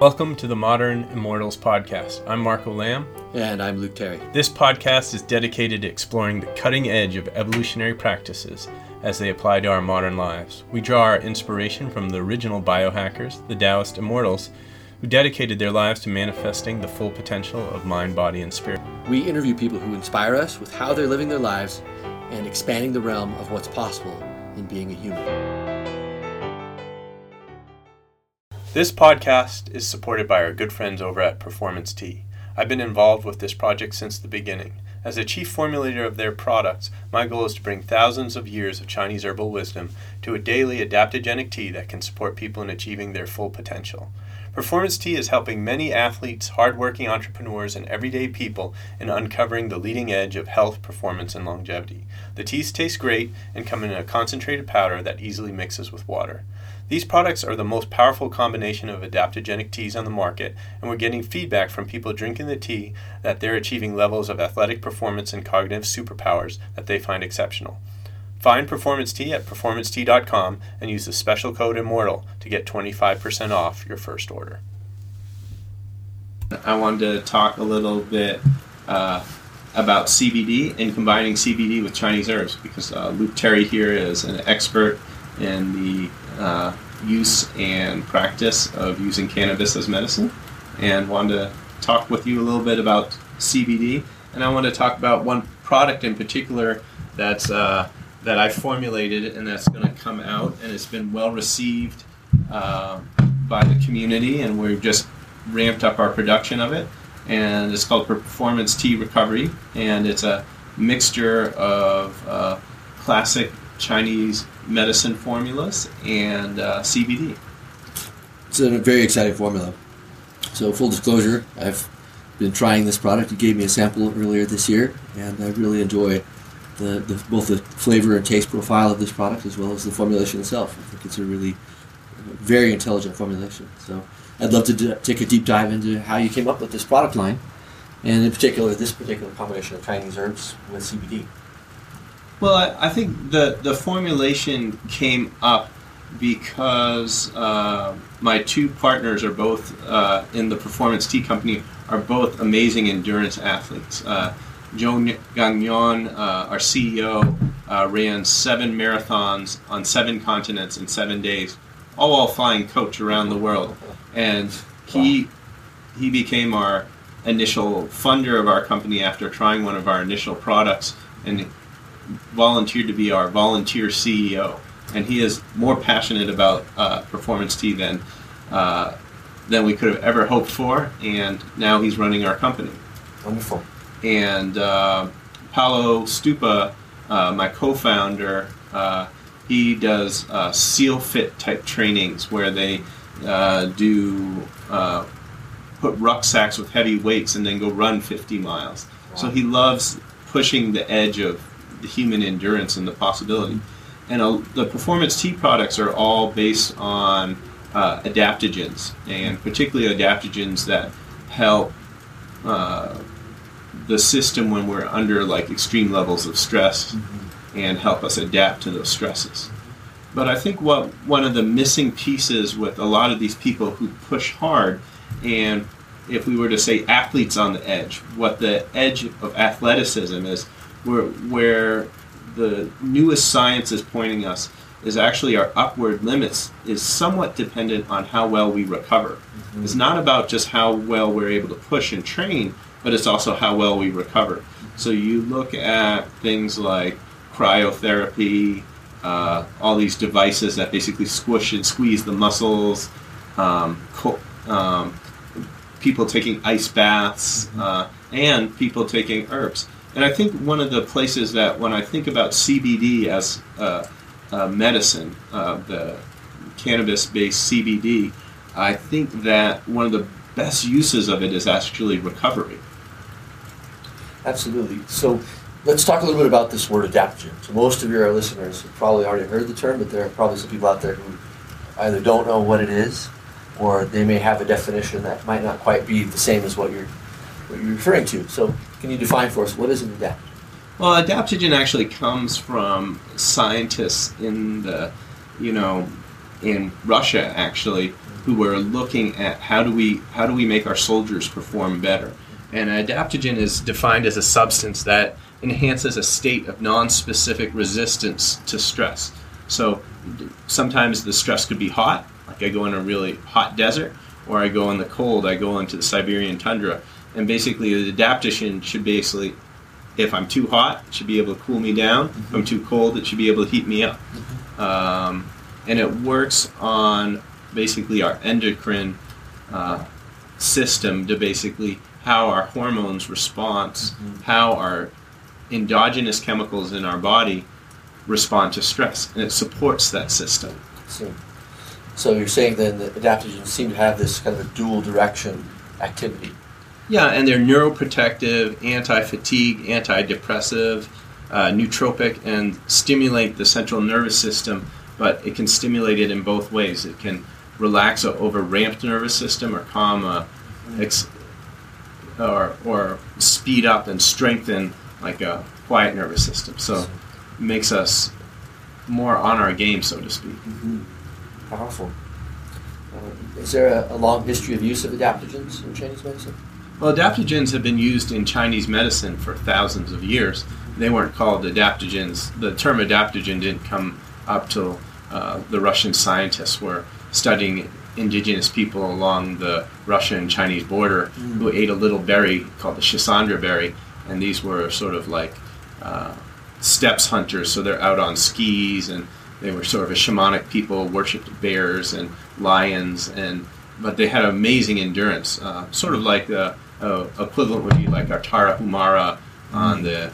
Welcome to the Modern Immortals Podcast. I'm Marco Lam. And I'm Luke Terry. This podcast is dedicated to exploring the cutting edge of evolutionary practices as they apply to our modern lives. We draw our inspiration from the original biohackers, the Taoist Immortals, who dedicated their lives to manifesting the full potential of mind, body, and spirit. We interview people who inspire us with how they're living their lives and expanding the realm of what's possible in being a human. This podcast is supported by our good friends over at Performance Tea. I've been involved with this project since the beginning. As a chief formulator of their products, my goal is to bring thousands of years of Chinese herbal wisdom to a daily adaptogenic tea that can support people in achieving their full potential. Performance Tea is helping many athletes, hardworking entrepreneurs, and everyday people in uncovering the leading edge of health, performance, and longevity. The teas taste great and come in a concentrated powder that easily mixes with water. These products are the most powerful combination of adaptogenic teas on the market, and we're getting feedback from people drinking the tea that they're achieving levels of athletic performance and cognitive superpowers that they find exceptional. Find Performance Tea at performancetea.com and use the special code IMMORTAL to get 25% off your first order. I wanted to talk a little bit about CBD and combining CBD with Chinese herbs, because Luke Terry here is an expert in the use and practice of using cannabis as medicine, and wanted to talk with you a little bit about CBD. And I want to talk about one product in particular that's that I formulated, and that's going to come out, and it's been well received by the community, and we've just ramped up our production of it. And it's called Performance Tea Recovery, and it's a mixture of classic Chinese medicine formulas and CBD. It's a very exciting formula. So full disclosure, I've been trying this product. You gave me a sample earlier this year, and I really enjoy both the flavor and taste profile of this product as well as the formulation itself. I think it's a really very intelligent formulation. So I'd love to take a deep dive into how you came up with this product line, and in particular this particular combination of Chinese herbs with CBD. Well, I think the formulation came up because my two partners are both in the Performance Tea Company, are both amazing endurance athletes. Joe Gagnon, our CEO, ran 7 marathons on 7 continents in 7 days, all while flying coach around the world. And he became our initial funder of our company after trying one of our initial products, and volunteered to be our volunteer CEO, and he is more passionate about Performance Tea than we could have ever hoped for, and now he's running our company. Wonderful. And Paulo Stupa, my co-founder, he does SEAL Fit type trainings where they put rucksacks with heavy weights and then go run 50 miles. Wow. So he loves pushing the edge of the human endurance and the possibility. And the Performance Tea products are all based on adaptogens, and particularly adaptogens that help the system when we're under like extreme levels of stress, mm-hmm. and help us adapt to those stresses. But I think one of the missing pieces with a lot of these people who push hard, and if we were to say athletes on the edge, what the edge of athleticism is, where the newest science is pointing us, is actually our upward limits is somewhat dependent on how well we recover. Mm-hmm. It's not about just how well we're able to push and train, but it's also how well we recover. So you look at things like cryotherapy, all these devices that basically squish and squeeze the muscles, people taking ice baths, mm-hmm. And people taking herbs. And I think one of the places that when I think about CBD as medicine, the cannabis-based CBD, I think that one of the best uses of it is actually recovery. Absolutely. So let's talk a little bit about this word adaptogen. So most of your listeners have probably already heard the term, but there are probably some people out there who either don't know what it is, or they may have a definition that might not quite be the same as what you're referring to. So can you define for us, what is an adaptogen? Well, adaptogen actually comes from scientists in Russia, actually, who are looking at how do we make our soldiers perform better. And adaptogen is defined as a substance that enhances a state of non-specific resistance to stress. So sometimes the stress could be hot, like I go in a really hot desert, or I go in the cold, I go into the Siberian tundra. And basically the adaptogen should basically, if I'm too hot, it should be able to cool me down. Mm-hmm. If I'm too cold, it should be able to heat me up. Mm-hmm. And it works on basically our endocrine system, to basically how our hormones respond, mm-hmm. how our endogenous chemicals in our body respond to stress, and it supports that system. So you're saying then that adaptogens seem to have this kind of a dual direction activity. Yeah, and they're neuroprotective, anti-fatigue, antidepressive, nootropic, and stimulate the central nervous system, but it can stimulate it in both ways. It can relax an over-ramped nervous system or calm or speed up and strengthen like a quiet nervous system. So it makes us more on our game, so to speak. Mm-hmm. Powerful. Is there a long history of use of adaptogens in Chinese medicine? Well, adaptogens have been used in Chinese medicine for thousands of years. They weren't called adaptogens. The term adaptogen didn't come up till the Russian scientists were studying indigenous people along the Russian and Chinese border who ate a little berry called the schisandra berry. And these were sort of like steppes hunters, so they're out on skis, and they were sort of a shamanic people, worshipped bears and lions, but they had amazing endurance. Sort of like the equivalent would be like our Tarahumara on the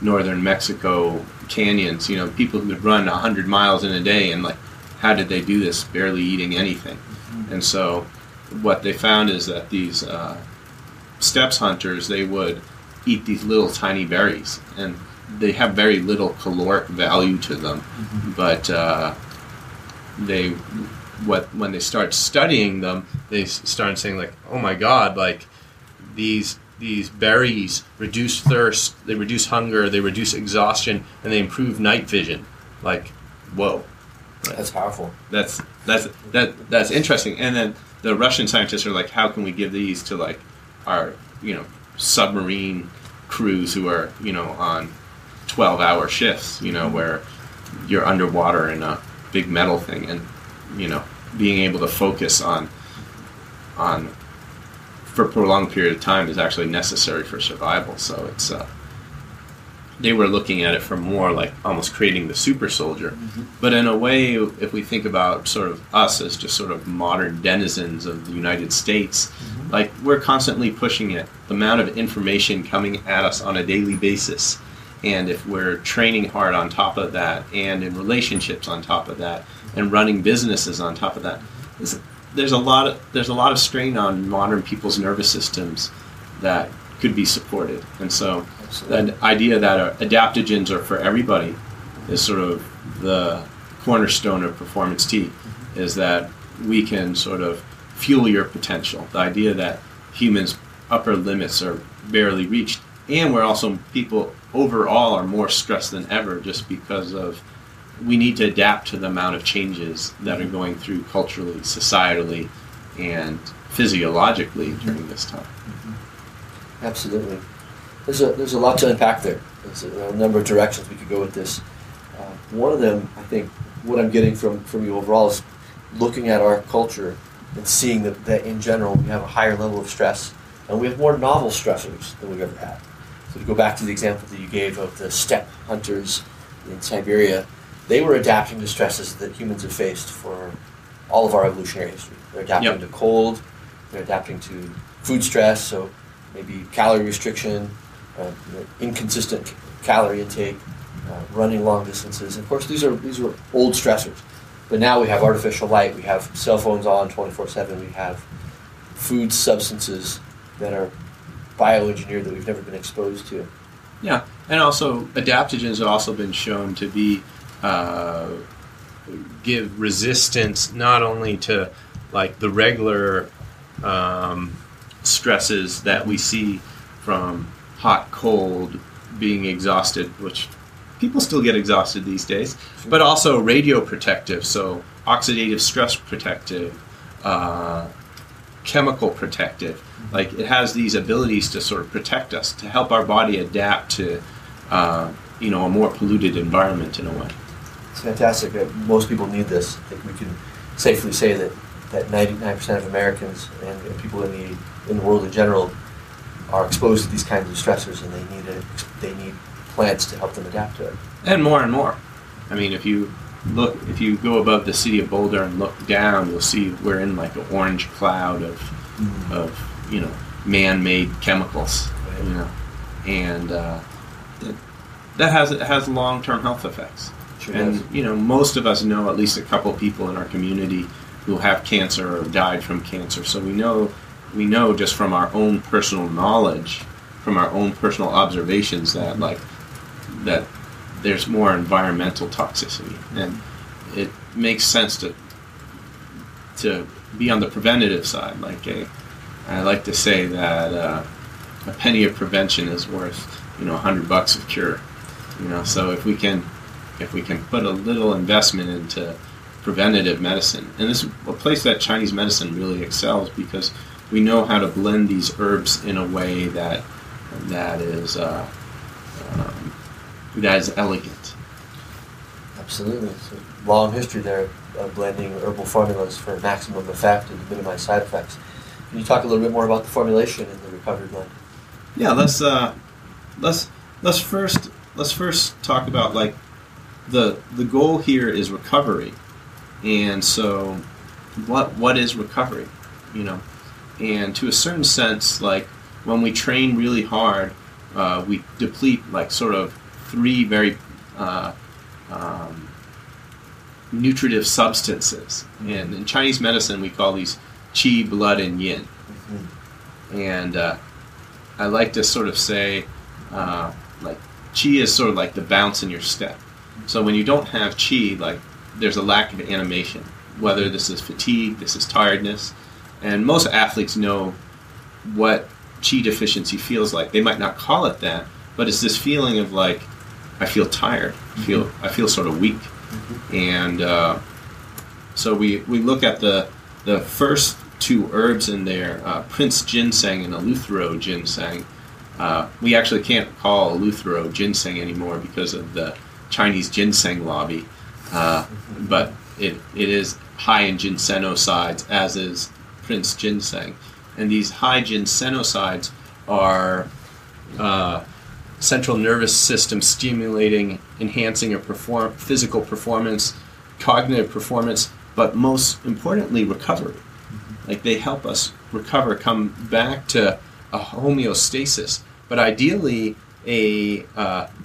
northern Mexico canyons. You know, people who would run 100 miles in a day, and like, how did they do this, barely eating anything? Mm-hmm. And so, what they found is that these steppes hunters, they would eat these little tiny berries, and they have very little caloric value to them. Mm-hmm. But when they start studying them, they start saying like, oh my God, like these berries reduce thirst, they reduce hunger, they reduce exhaustion, and they improve night vision. Like, whoa, that's powerful. That's interesting. And then the Russian scientists are like, how can we give these to like our submarine crews who are on 12-hour shifts, where you're underwater in a big metal thing, and being able to focus on for a prolonged period of time is actually necessary for survival. So it's they were looking at it for more like almost creating the super soldier. Mm-hmm. But in a way, if we think about sort of us as just sort of modern denizens of the United States, mm-hmm. like we're constantly pushing it. The amount of information coming at us on a daily basis, and if we're training hard on top of that, and in relationships on top of that, and running businesses on top of that, there's a lot of strain on modern people's nervous systems that could be supported. And so the idea that adaptogens are for everybody is sort of the cornerstone of Performance Tea, is that we can sort of fuel your potential. The idea that humans' upper limits are barely reached, and we're also, people overall are more stressed than ever, just because of we need to adapt to the amount of changes that are going through culturally, societally, and physiologically during this time. Mm-hmm. Absolutely. There's a lot to unpack there. There's a number of directions we could go with this. One of them, I think, what I'm getting from you overall is looking at our culture and seeing that in general we have a higher level of stress, and we have more novel stressors than we've ever had. So to go back to the example that you gave of the steppe hunters in Siberia, they were adapting to stresses that humans have faced for all of our evolutionary history. They're adapting to cold, they're adapting to food stress, so maybe calorie restriction, inconsistent calorie intake, running long distances. And of course, these are old stressors. But now we have artificial light, we have cell phones on 24/7, we have food substances that are bioengineered that we've never been exposed to. Yeah, and also adaptogens have also been shown to be give resistance not only to like the regular stresses that we see from hot, cold, being exhausted, which people still get exhausted these days, but also radioprotective, so oxidative stress protective, chemical protective. Like, it has these abilities to sort of protect us, to help our body adapt to, you know, a more polluted environment in a way. It's fantastic. Most people need this. I think we can safely say that, 99% of Americans and people in the world in general are exposed to these kinds of stressors, and they need plants to help them adapt to it. And more and more. I mean, if you look, if you go above the city of Boulder and look down, you'll see we're in like an orange cloud of you know, man-made chemicals. Right. You know, and that has long-term health effects. Sure. And you know, most of us know at least a couple people in our community who have cancer or died from cancer. So we know just from our own personal knowledge, from our own personal observations, that that there's more environmental toxicity, and it makes sense to be on the preventative side. Like, I like to say that a penny of prevention is worth, you know, $100 of cure. You know, so if we can put a little investment into preventative medicine, and this is a place that Chinese medicine really excels, because we know how to blend these herbs in a way that is elegant. Absolutely. It's a long history there of blending herbal formulas for maximum effect and to minimize side effects. Can you talk a little bit more about the formulation in the recovery blend? Yeah, let's first talk about, like, the goal here is recovery. And so what is recovery? You know, and to a certain sense, like, when we train really hard, we deplete, like, sort of three very nutritive substances. Mm-hmm. And in Chinese medicine, we call these qi, blood, and yin. Mm-hmm. And I like to sort of say, like, qi is sort of like the bounce in your step. So when you don't have qi, like, there's a lack of animation, whether this is fatigue, this is tiredness. And most athletes know what qi deficiency feels like. They might not call it that, but it's this feeling of, like, I feel tired. Mm-hmm. I feel sort of weak. Mm-hmm. And so we look at the first two herbs in there, Prince Ginseng and Eleuthero Ginseng. We actually can't call Eleuthero Ginseng anymore because of the Chinese ginseng lobby. But it is high in ginsenosides, as is Prince Ginseng. And these high ginsenosides are... central nervous system stimulating, enhancing your physical performance, cognitive performance, but most importantly, recovery. Mm-hmm. Like, they help us recover, come back to a homeostasis, but ideally a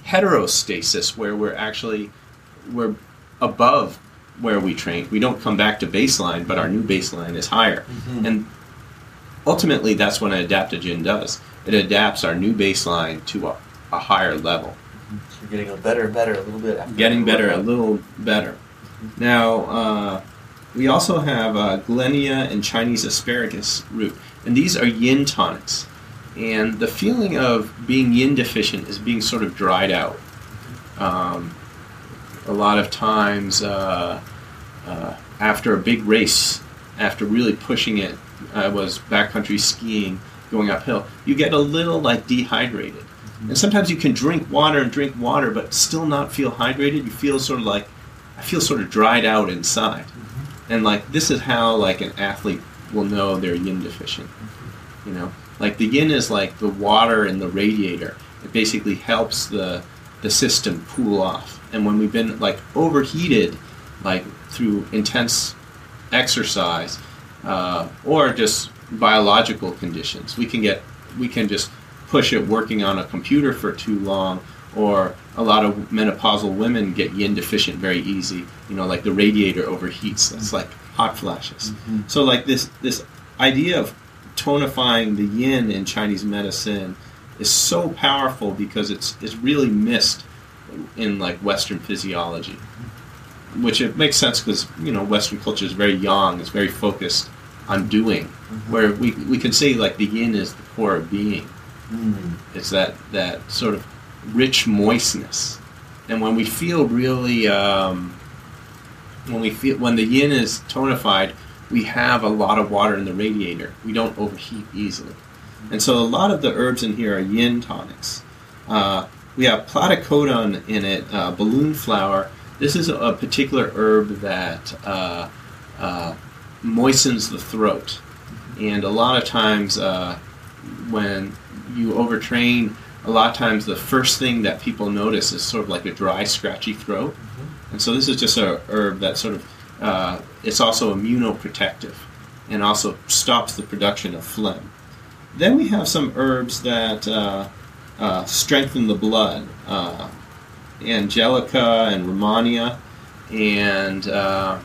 heterostasis, where we're above where we trained. We don't come back to baseline, but our new baseline is higher. Mm-hmm. And ultimately, that's what an adaptogen does. It adapts our new baseline to a higher level. So you're getting better, a little bit. After getting better, a little better. Mm-hmm. Now, we also have Glehnia and Chinese asparagus root. And these are yin tonics. And the feeling of being yin deficient is being sort of dried out. A lot of times, after a big race, after really pushing it, I was backcountry skiing, going uphill, you get a little, like, dehydrated. Mm-hmm. And sometimes you can drink water, but still not feel hydrated. You feel sort of like, I feel sort of dried out inside. Mm-hmm. And, like, this is how, like, an athlete will know they're yin deficient. Mm-hmm. You know, like, the yin is like the water in the radiator. It basically helps the system cool off. And when we've been, like, overheated, like, through intense exercise, or just biological conditions, we can just push it working on a computer for too long, or a lot of menopausal women get yin deficient very easy. You know, like, the radiator overheats. That's like hot flashes. Mm-hmm. So, like, this idea of tonifying the yin in Chinese medicine is so powerful, because it's really missed in, like, Western physiology. Which it makes sense, because, you know, Western culture is very yang, it's very focused on doing. Mm-hmm. Where we can say, like, the yin is the core of being. Mm-hmm. It's that sort of rich moistness. And when we feel really, when the yin is tonified, we have a lot of water in the radiator. We don't overheat easily. And so a lot of the herbs in here are yin tonics. We have platycodon in it, balloon flower. This is a particular herb that moistens the throat. And a lot of times when you overtrain, a lot of times the first thing that people notice is sort of like a dry, scratchy throat. Mm-hmm. And so this is just a herb that sort of, it's also immunoprotective and also stops the production of phlegm. Then we have some herbs that strengthen the blood. Angelica and Riemannia, and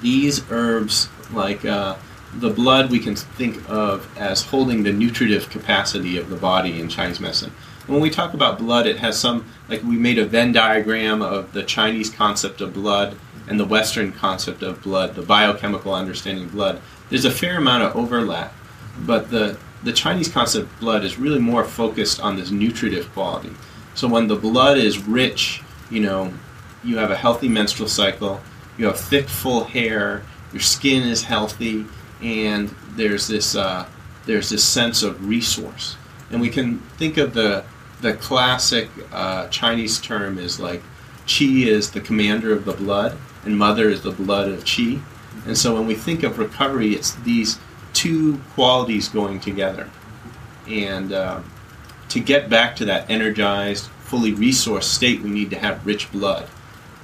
these herbs, like the blood, we can think of as holding the nutritive capacity of the body in Chinese medicine. And when we talk about blood, it has some, like we made a Venn diagram of the Chinese concept of blood and the Western concept of blood, the biochemical understanding of blood. There's a fair amount of overlap, but the Chinese concept of blood is really more focused on this nutritive quality. So when the blood is rich, you know, you have a healthy menstrual cycle, you have thick, full hair, your skin is healthy, and there's this sense of resource. And we can think of the classic Chinese term is like qi is the commander of the blood, and mother is the blood of qi. And so when we think of recovery, it's these two qualities going together. And to get back to that energized, fully resourced state, we need to have rich blood.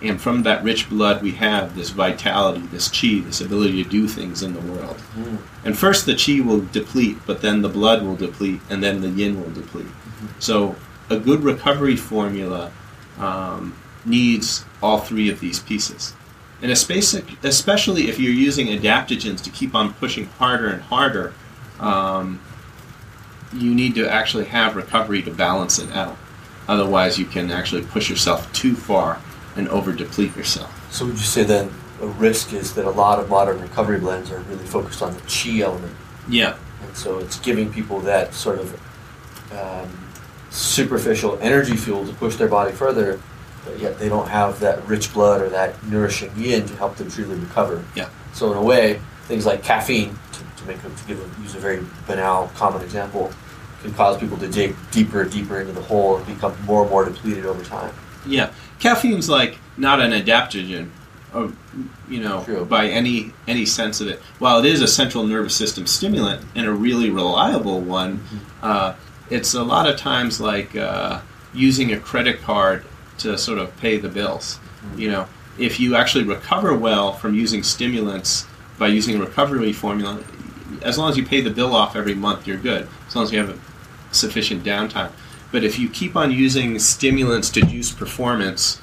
And from that rich blood, we have this vitality, this qi, this ability to do things in the world. Mm. And first the qi will deplete, but then the blood will deplete, and then the yin will deplete. Mm-hmm. So a good recovery formula needs all three of these pieces. And especially if you're using adaptogens to keep on pushing harder and harder, you need to actually have recovery to balance it out. Otherwise, you can actually push yourself too far and over-deplete yourself. So would you say then a risk is that a lot of modern recovery blends are really focused on the qi element? Yeah. And so it's giving people that sort of superficial energy fuel to push their body further, but yet they don't have that rich blood or that nourishing yin to help them truly recover. Yeah. So in a way, things like caffeine, to use a very banal, common example, can cause people to dig deeper and deeper into the hole and become more and more depleted over time. Yeah, caffeine's like not an adaptogen, True. By any sense of it. While it is a central nervous system stimulant and a really reliable one, mm-hmm. It's a lot of times like using a credit card to sort of pay the bills. Mm-hmm. You know, if you actually recover well from using stimulants by using a recovery formula, as long as you pay the bill off every month, you're good, as long as you have a sufficient downtime. But if you keep on using stimulants to juice performance,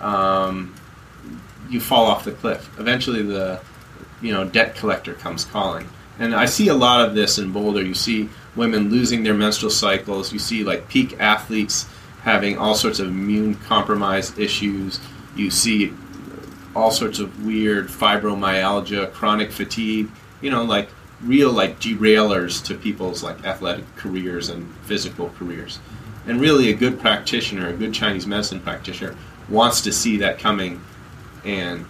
you fall off the cliff. Eventually the debt collector comes calling. And I see a lot of this in Boulder. You see women losing their menstrual cycles. You see like peak athletes having all sorts of immune compromise issues. You see all sorts of weird fibromyalgia, chronic fatigue, like real like derailers to people's like athletic careers and physical careers. And really a good practitioner, a good Chinese medicine practitioner, wants to see that coming and,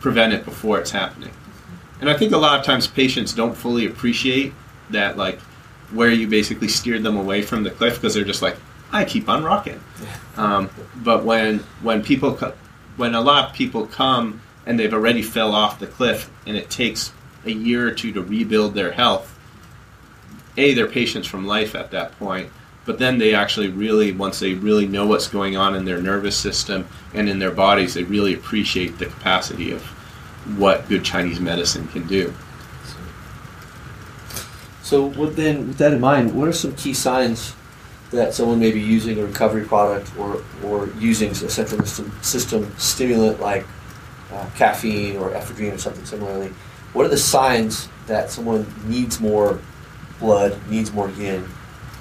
prevent it before it's happening. And I think a lot of times patients don't fully appreciate that, like, where you basically steered them away from the cliff, because they're just like, I keep on rocking. But when a lot of people come and they've already fell off the cliff and it takes a year or two to rebuild their health, they're patients from life at that point, but then they actually really, once they really know what's going on in their nervous system and in their bodies, they really appreciate the capacity of what good Chinese medicine can do. So with that in mind, what are some key signs that someone may be using a recovery product or using a central system stimulant like caffeine or ephedrine or something similarly? What are the signs that someone needs more blood, needs more yin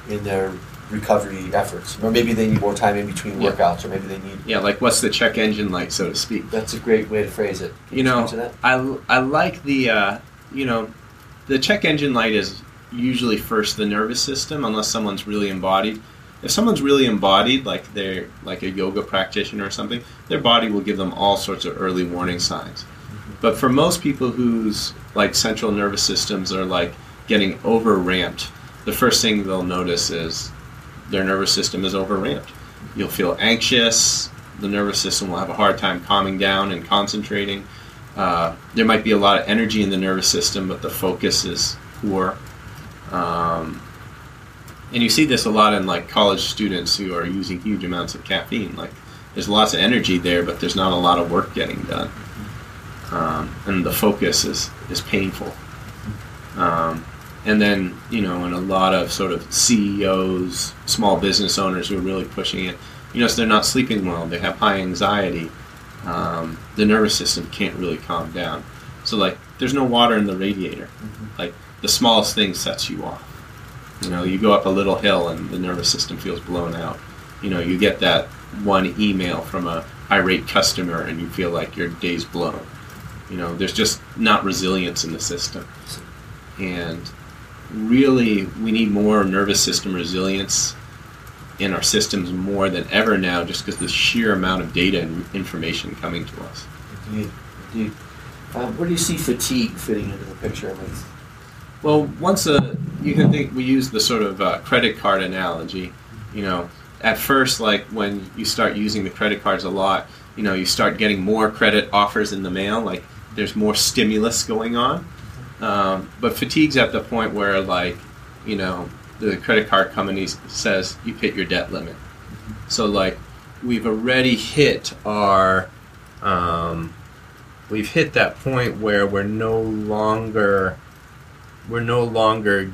in their recovery efforts? Or maybe they need more time in between workouts, or maybe they need... Yeah, like what's the check engine light, so to speak? That's a great way to phrase it. I like the, the check engine light is usually first the nervous system, unless someone's really embodied. If someone's really embodied, like they're like a yoga practitioner or something, their body will give them all sorts of early warning signs. But for most people whose like central nervous systems are like getting over-ramped, the first thing they'll notice is their nervous system is over-ramped. You'll feel anxious. The nervous system will have a hard time calming down and concentrating. There might be a lot of energy in the nervous system, but the focus is poor. And you see this a lot in like college students who are using huge amounts of caffeine. Like there's lots of energy there, but there's not a lot of work getting done. And the focus is painful. And then, you know, in a lot of sort of CEOs, small business owners who are really pushing it, you notice they're not sleeping well. They have high anxiety. The nervous system can't really calm down. So, like, there's no water in the radiator. Like, the smallest thing sets you off. You know, you go up a little hill and the nervous system feels blown out. You know, you get that one email from a irate customer and you feel like your day's blown. You know, there's just not resilience in the system. And really, we need more nervous system resilience in our systems more than ever now, just because the sheer amount of data and information coming to us. Indeed, indeed. Where do you see fatigue fitting into the picture of this? Well, once you can think, we use the sort of credit card analogy. You know, at first, like when you start using the credit cards a lot, you know, you start getting more credit offers in the mail. Like there's more stimulus going on. But fatigue's at the point where, like, you know, the credit card company says you've hit your debt limit. So, like, we've already hit our, we've hit that point where we're no longer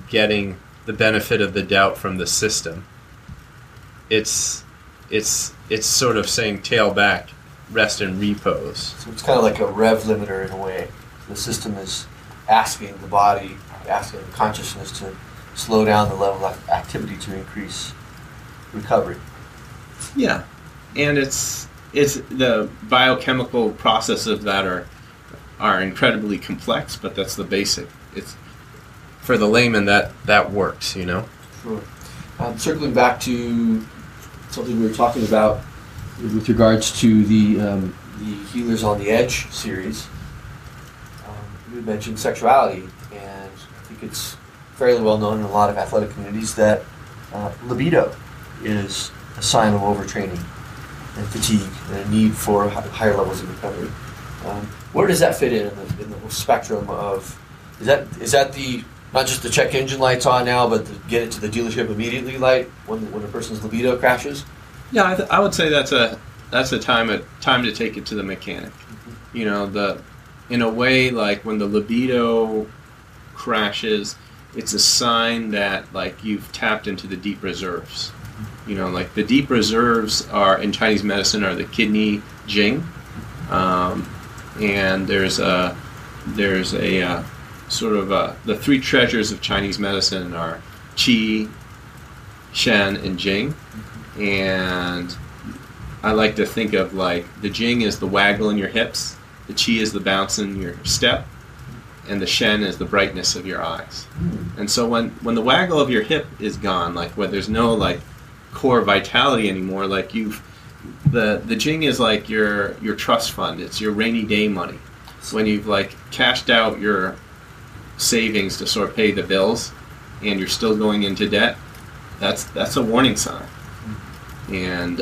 getting the benefit of the doubt from the system. It's sort of saying tail back, rest and repose. So it's kind of like a rev limiter in a way. The system is asking the body, asking the consciousness to slow down the level of activity to increase recovery. Yeah, and it's the biochemical process of that are incredibly complex, but that's the basic. It's for the layman that works, you know. Sure. Circling back to something we were talking about with regards to the Healers on the Edge series, you mentioned sexuality, and I think it's fairly well known in a lot of athletic communities that libido is a sign of overtraining and fatigue and a need for higher levels of recovery. Where does that fit in the spectrum of, is that the, not just the check engine light's on now, but the get it to the dealership immediately light when a person's libido crashes? Yeah, I would say that's a time to take it to the mechanic. Mm-hmm. You know, in a way, like when the libido crashes, it's a sign that, like, you've tapped into the deep reserves. You know, like, the deep reserves are, in Chinese medicine, are the kidney jing. And there's a sort of a, the three treasures of Chinese medicine are qi, shen, and jing. And I like to think of, like, the jing is the waggle in your hips, the qi is the bounce in your step, and the shen is the brightness of your eyes. And so when the waggle of your hip is gone, like where there's no like core vitality anymore, like you've the jing is like your trust fund. It's your rainy day money. When you've like cashed out your savings to sort of pay the bills and you're still going into debt, that's a warning sign. And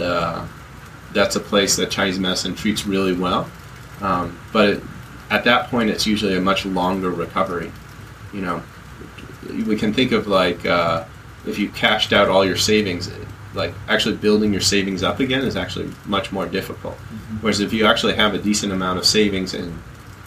that's a place that Chinese medicine treats really well. At that point, it's usually a much longer recovery. You know, we can think of like if you cashed out all your savings, like actually building your savings up again is actually much more difficult. Mm-hmm. Whereas if you actually have a decent amount of savings and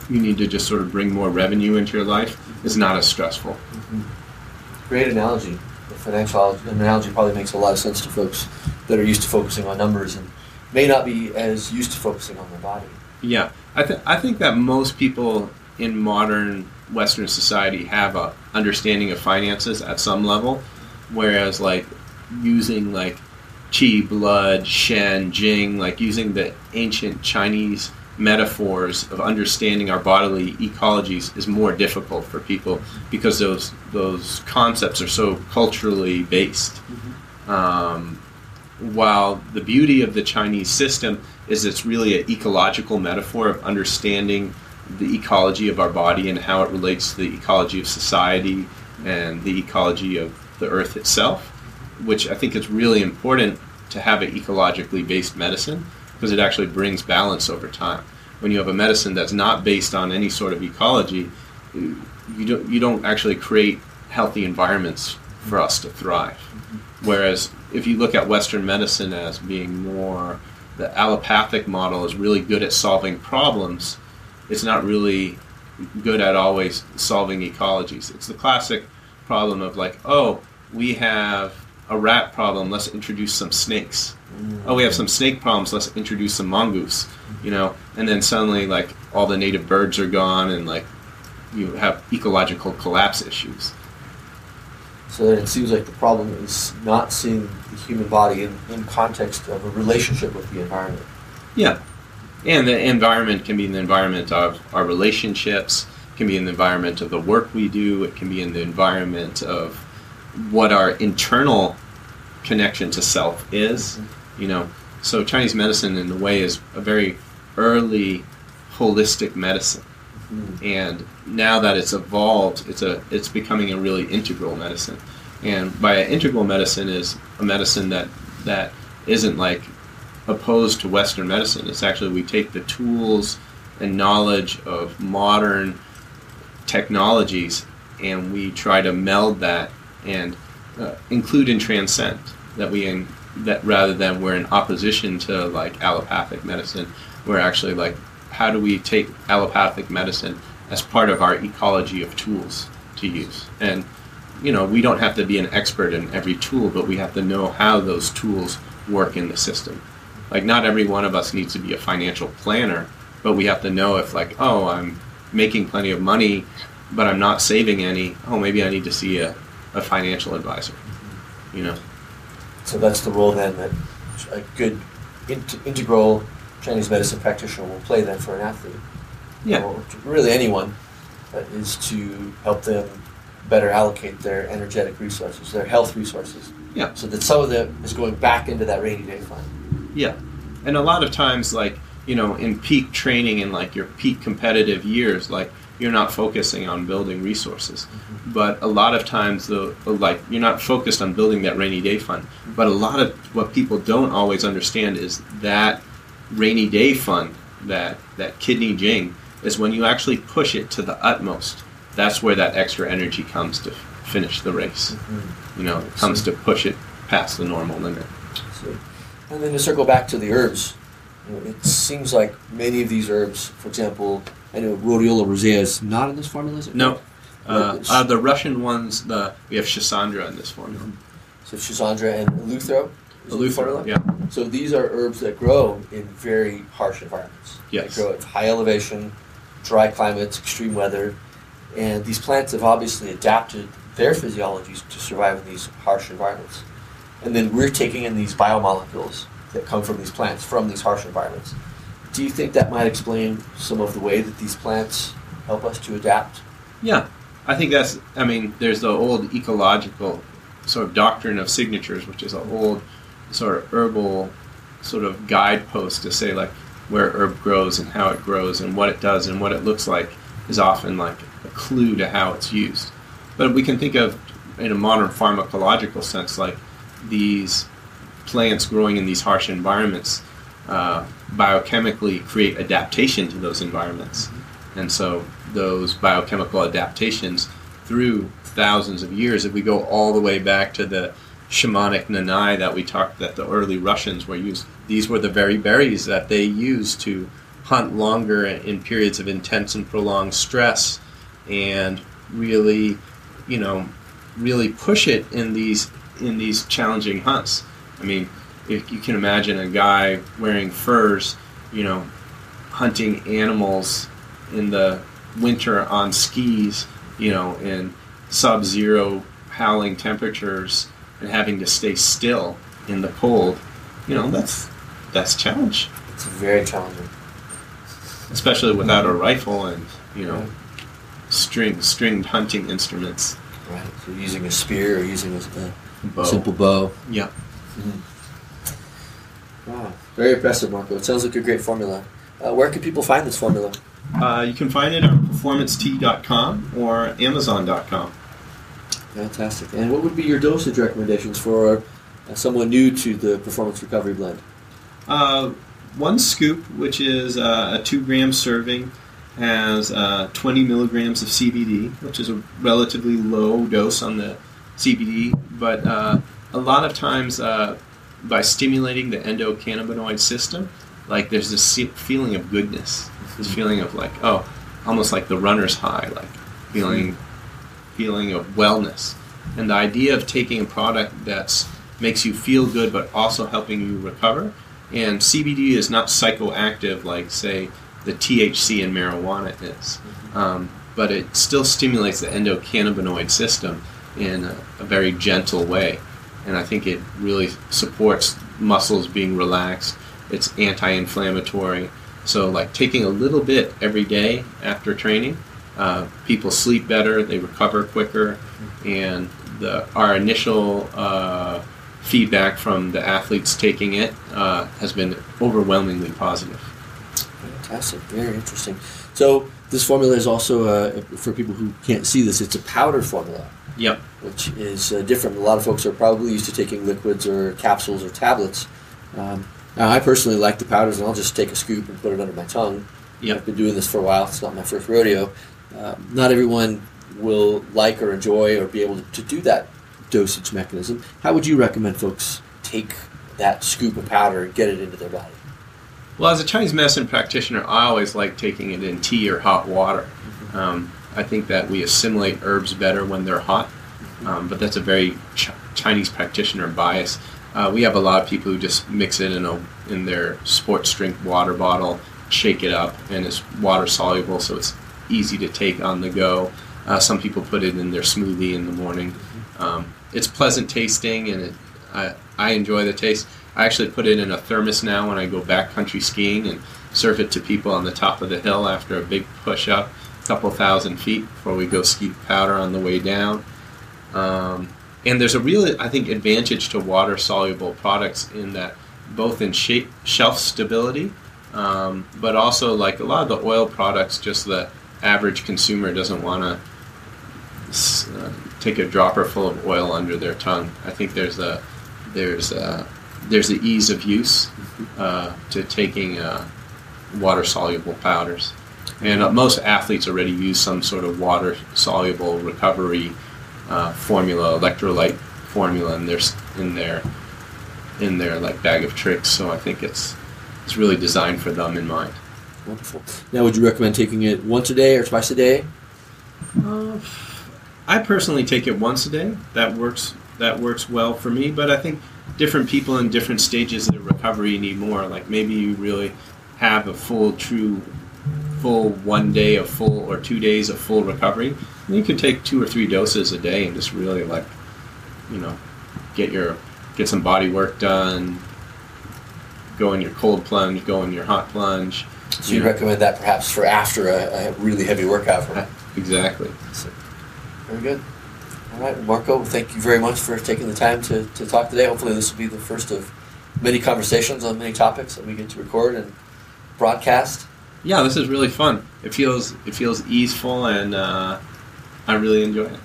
you need to just sort of bring more revenue into your life, it's not as stressful. Mm-hmm. Great analogy. The financial analogy probably makes a lot of sense to folks that are used to focusing on numbers and may not be as used to focusing on their body. Yeah, I think that most people in modern Western society have a understanding of finances at some level, whereas like using like qi, blood, shen, jing, like using the ancient Chinese metaphors of understanding our bodily ecologies is more difficult for people because those concepts are so culturally based. Mm-hmm. While the beauty of the Chinese system is it's really an ecological metaphor of understanding the ecology of our body and how it relates to the ecology of society and the ecology of the earth itself, which I think is really important to have an ecologically based medicine because it actually brings balance over time. When you have a medicine that's not based on any sort of ecology, you don't actually create healthy environments for us to thrive. Whereas if you look at Western medicine as being more, the allopathic model is really good at solving problems. It's not really good at always solving ecologies. It's the classic problem of like, oh, we have a rat problem, let's introduce some snakes. Oh, we have some snake problems, let's introduce some mongoose. You know, and then suddenly like all the native birds are gone and like you have ecological collapse issues. So then it seems like the problem is not seeing the human body in context of a relationship with the environment. Yeah. And the environment can be in the environment of our relationships, can be in the environment of the work we do, it can be in the environment of what our internal connection to self is, you know. So Chinese medicine, in a way, is a very early holistic medicine. And now that it's evolved, it's becoming a really integral medicine. And by integral medicine is a medicine that isn't like opposed to Western medicine. It's actually we take the tools and knowledge of modern technologies and we try to meld that and include and transcend that that rather than we're in opposition to like allopathic medicine, we're actually like, how do we take allopathic medicine as part of our ecology of tools to use? And, you know, we don't have to be an expert in every tool, but we have to know how those tools work in the system. Like, not every one of us needs to be a financial planner, but we have to know if, like, oh, I'm making plenty of money, but I'm not saving any. Oh, maybe I need to see a financial advisor, you know? So that's the role, then, that a good integral Chinese medicine practitioner will play then for an athlete. Yeah. Or really anyone, is to help them better allocate their energetic resources, their health resources. Yeah. So that some of that is going back into that rainy day fund. Yeah. And a lot of times, like, you know, in peak training and like your peak competitive years, like you're not focusing on building resources. Mm-hmm. But a lot of times, like you're not focused on building that rainy day fund. But a lot of what people don't always understand is that rainy day fund, that kidney jing, is when you actually push it to the utmost. That's where that extra energy comes to finish the race. Mm-hmm. You know, it comes to push it past the normal limit. So, and then to circle back to the herbs, you know, it seems like many of these herbs, for example, I know rhodiola rosea is not in this formula, is it? No. The Russian ones, we have schisandra in this formula. So schisandra and Eleuthero? Eleuthero, yeah. So these are herbs that grow in very harsh environments. Yes. They grow at high elevation, dry climates, extreme weather, and these plants have obviously adapted their physiologies to survive in these harsh environments. And then we're taking in these biomolecules that come from these plants, from these harsh environments. Do you think that might explain some of the way that these plants help us to adapt? Yeah. I think that's, I mean, there's the old ecological sort of doctrine of signatures, which is an old sort of herbal sort of guidepost to say like where herb grows and how it grows and what it does and what it looks like is often like a clue to how it's used. But we can think of in a modern pharmacological sense like these plants growing in these harsh environments biochemically create adaptation to those environments. And so those biochemical adaptations through thousands of years, if we go all the way back to the shamanic nanai that the early Russians were used. These were the very berries that they used to hunt longer in periods of intense and prolonged stress and really, you know, really push it in these challenging hunts. I mean, if you can imagine a guy wearing furs, you know, hunting animals in the winter on skis, you know, in sub-zero howling temperatures and having to stay still in the cold, you know, that's challenge. It's very challenging. Especially without a rifle and, you know, stringed hunting instruments. Right, so using a spear or using a bow. Simple bow. Yeah. Mm-hmm. Wow, very impressive, Marco. It sounds like a great formula. Where can people find this formula? You can find it at performancetea.com or amazon.com. Fantastic. And what would be your dosage recommendations for someone new to the Performance Recovery Blend? One scoop, which is a 2-gram serving, has 20 milligrams of CBD, which is a relatively low dose on the CBD, but a lot of times by stimulating the endocannabinoid system, like there's this feeling of goodness, this feeling of like, oh, almost like the runner's high, like feeling of wellness. And the idea of taking a product that makes you feel good but also helping you recover, and CBD is not psychoactive like, say, the THC in marijuana is, but it still stimulates the endocannabinoid system in a very gentle way, and I think it really supports muscles being relaxed. It's anti-inflammatory, so like taking a little bit every day after training, people sleep better, they recover quicker, and our initial feedback from the athletes taking it has been overwhelmingly positive. Fantastic. Very interesting. So this formula is also, for people who can't see this, it's a powder formula. Yep. Which is different. A lot of folks are probably used to taking liquids or capsules or tablets. Now, I personally like the powders, and I'll just take a scoop and put it under my tongue. Yep. I've been doing this for a while. It's not my first rodeo. Not everyone will like or enjoy or be able to do that dosage mechanism. How would you recommend folks take that scoop of powder and get it into their body? Well, as a Chinese medicine practitioner, I always like taking it in tea or hot water. I think that we assimilate herbs better when they're hot, but that's a very Chinese practitioner bias. We have a lot of people who just mix it in their sports drink water bottle, shake it up, and it's water soluble, so it's easy to take on the go. Some people put it in their smoothie in the morning. It's pleasant tasting, and I enjoy the taste. I actually put it in a thermos now when I go backcountry skiing and serve it to people on the top of the hill after a big push-up, a couple thousand feet before we go ski powder on the way down. And there's a real, I think, advantage to water-soluble products in that both in shape, shelf stability, but also like a lot of the oil products, just the average consumer doesn't want to take a dropper full of oil under their tongue. I think there's the ease of use to taking water-soluble powders. And most athletes already use some sort of water-soluble recovery formula, electrolyte formula in their like bag of tricks. So I think it's really designed for them in mind. Wonderful. Now, would you recommend taking it once a day or twice a day? I personally take it once a day. That works well for me, but I think different people in different stages of recovery need more. Like maybe you really have a full 1 day, a full or 2 days of full recovery. And you can take 2 or 3 doses a day and just really like, get some body work done, go in your cold plunge, go in your hot plunge. So you recommend that perhaps for after a really heavy workout. Exactly. So, very good. All right, Marco, thank you very much for taking the time to talk today. Hopefully this will be the first of many conversations on many topics that we get to record and broadcast. Yeah, this is really fun. It feels easeful, and I really enjoy it.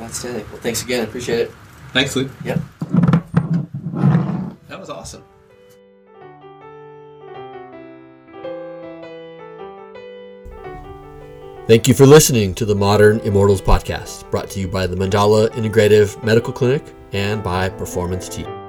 Outstanding. Well, thanks again. I appreciate it. Thanks, Luke. Yep. That was awesome. Thank you for listening to the Modern Immortals Podcast, brought to you by the Mandala Integrative Medical Clinic and by Performance Tea.